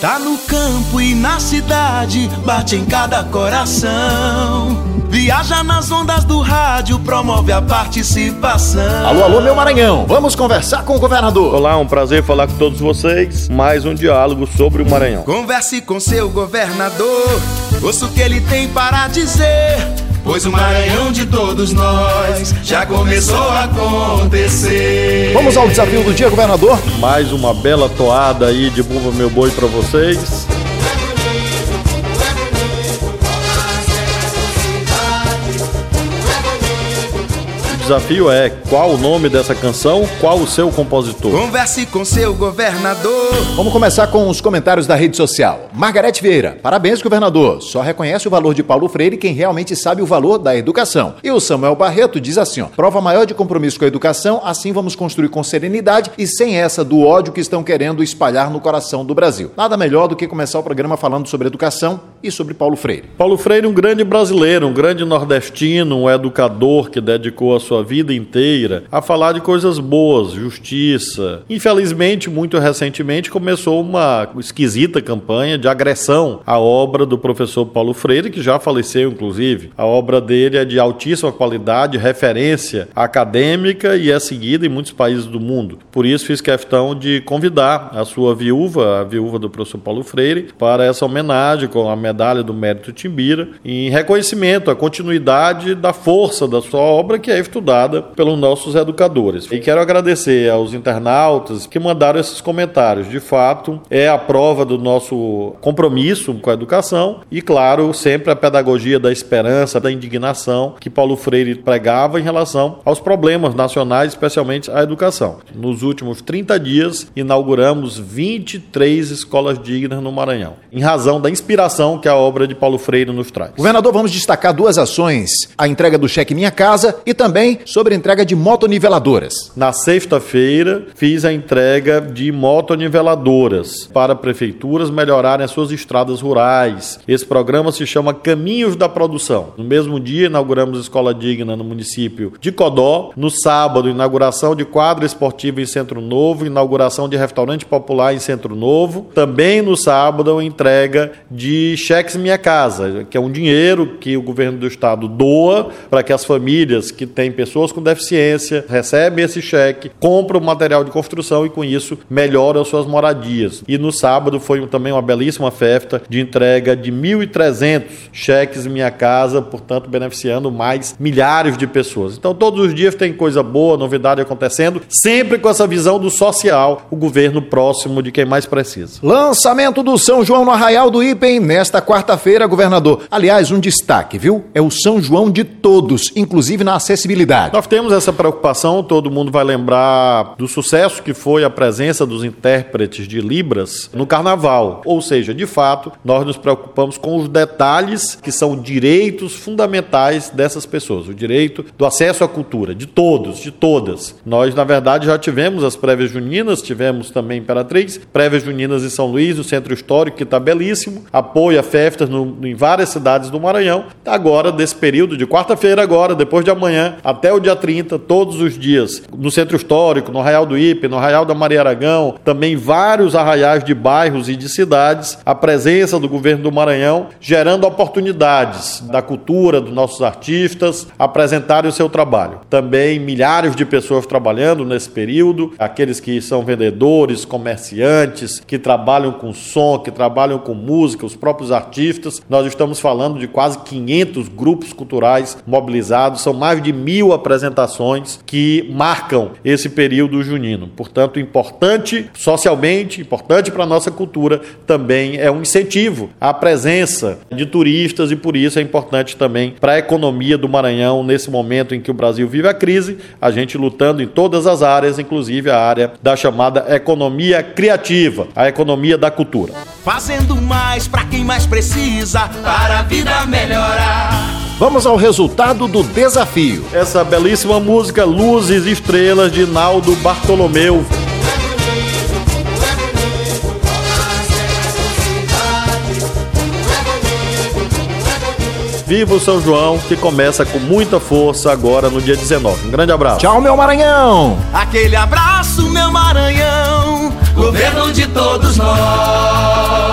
Tá no campo e na cidade, bate em cada coração. Viaja nas ondas do rádio, promove a participação. Alô, alô, meu Maranhão, vamos conversar com o governador. Olá, um prazer falar com todos vocês. Mais um diálogo sobre o Maranhão. Converse com seu governador, ouça o que ele tem para dizer, pois o Maranhão de todos nós já começou a acontecer. Vamos ao desafio do dia, governador. Mais uma bela toada aí de Bumba Meu Boi pra vocês. O desafio é qual o nome dessa canção, qual o seu compositor. Converse com seu governador. Vamos começar com os comentários da rede social. Margarete Vieira, parabéns, governador. Só reconhece o valor de Paulo Freire quem realmente sabe o valor da educação. E o Samuel Barreto diz assim, ó, prova maior de compromisso com a educação, assim vamos construir com serenidade e sem essa do ódio que estão querendo espalhar no coração do Brasil. Nada melhor do que começar o programa falando sobre educação e sobre Paulo Freire. Paulo Freire, um grande brasileiro, um grande nordestino, um educador que dedicou a sua vida inteira a falar de coisas boas, justiça. Infelizmente, muito recentemente, começou uma esquisita campanha de agressão à obra do professor Paulo Freire, que já faleceu, inclusive. A obra dele é de altíssima qualidade, referência acadêmica e é seguida em muitos países do mundo. Por isso, fiz questão de convidar a sua viúva, a viúva do professor Paulo Freire, para essa homenagem com a medalha do mérito Timbira, em reconhecimento à continuidade da força da sua obra, que é estudada pelos nossos educadores. E quero agradecer aos internautas que mandaram esses comentários. De fato, é a prova do nosso compromisso com a educação e, claro, sempre a pedagogia da esperança, da indignação que Paulo Freire pregava em relação aos problemas nacionais, especialmente a educação. Nos últimos 30 dias, inauguramos 23 escolas dignas no Maranhão, em razão da inspiração que a obra de Paulo Freire nos traz. Governador, vamos destacar duas ações, a entrega do Cheque Minha Casa e também sobre a entrega de motoniveladoras. Na sexta-feira, fiz a entrega de motoniveladoras para prefeituras melhorarem as suas estradas rurais. Esse programa se chama Caminhos da Produção. No mesmo dia, inauguramos escola digna no município de Codó. No sábado, inauguração de quadra esportiva em Centro Novo, inauguração de restaurante popular em Centro Novo. Também no sábado, a entrega de Cheques Minha Casa, que é um dinheiro que o governo do estado doa para que as famílias que têm pessoas com deficiência recebem esse cheque, compram material de construção e com isso melhoram suas moradias. E no sábado foi também uma belíssima festa de entrega de 1.300 cheques Minha Casa, portanto beneficiando mais milhares de pessoas. Então todos os dias tem coisa boa, novidade acontecendo, sempre com essa visão do social, o governo próximo de quem mais precisa. Lançamento do São João no Arraial do Ipê nesta quarta-feira, governador. Aliás, um destaque, viu? É o São João de todos, inclusive na acessibilidade. Nós temos essa preocupação, todo mundo vai lembrar do sucesso que foi a presença dos intérpretes de Libras no Carnaval. Ou seja, de fato, nós nos preocupamos com os detalhes que são direitos fundamentais dessas pessoas, o direito do acesso à cultura, de todos, de todas. Nós, na verdade, já tivemos as prévias juninas, tivemos também Imperatriz, prévias juninas em São Luís, no Centro Histórico, que está belíssimo, apoia festas em várias cidades do Maranhão. Agora, desse período de quarta-feira agora, depois de amanhã, até o dia 30, todos os dias, no Centro Histórico, no Arraial do Ipê, no Arraial da Maria Aragão, também vários arraiais de bairros e de cidades, a presença do governo do Maranhão, gerando oportunidades da cultura, dos nossos artistas, apresentarem o seu trabalho. Também milhares de pessoas trabalhando nesse período, aqueles que são vendedores, comerciantes, que trabalham com som, que trabalham com música, os próprios artistas. Nós estamos falando de quase 500 grupos culturais mobilizados, são mais de 1.000 apresentações que marcam esse período junino. Portanto, importante socialmente, importante para a nossa cultura, também é um incentivo à presença de turistas e por isso é importante também para a economia do Maranhão nesse momento em que o Brasil vive a crise, a gente lutando em todas as áreas, inclusive a área da chamada economia criativa, a economia da cultura. Fazendo mais para quem mais precisa, para a vida melhorar. Vamos ao resultado do desafio. Essa belíssima música Luzes e Estrelas de Naldo Bartolomeu. Viva o São João, que começa com muita força agora no dia 19. Um grande abraço. Tchau, meu Maranhão. Aquele abraço, meu Maranhão, governo de todos nós.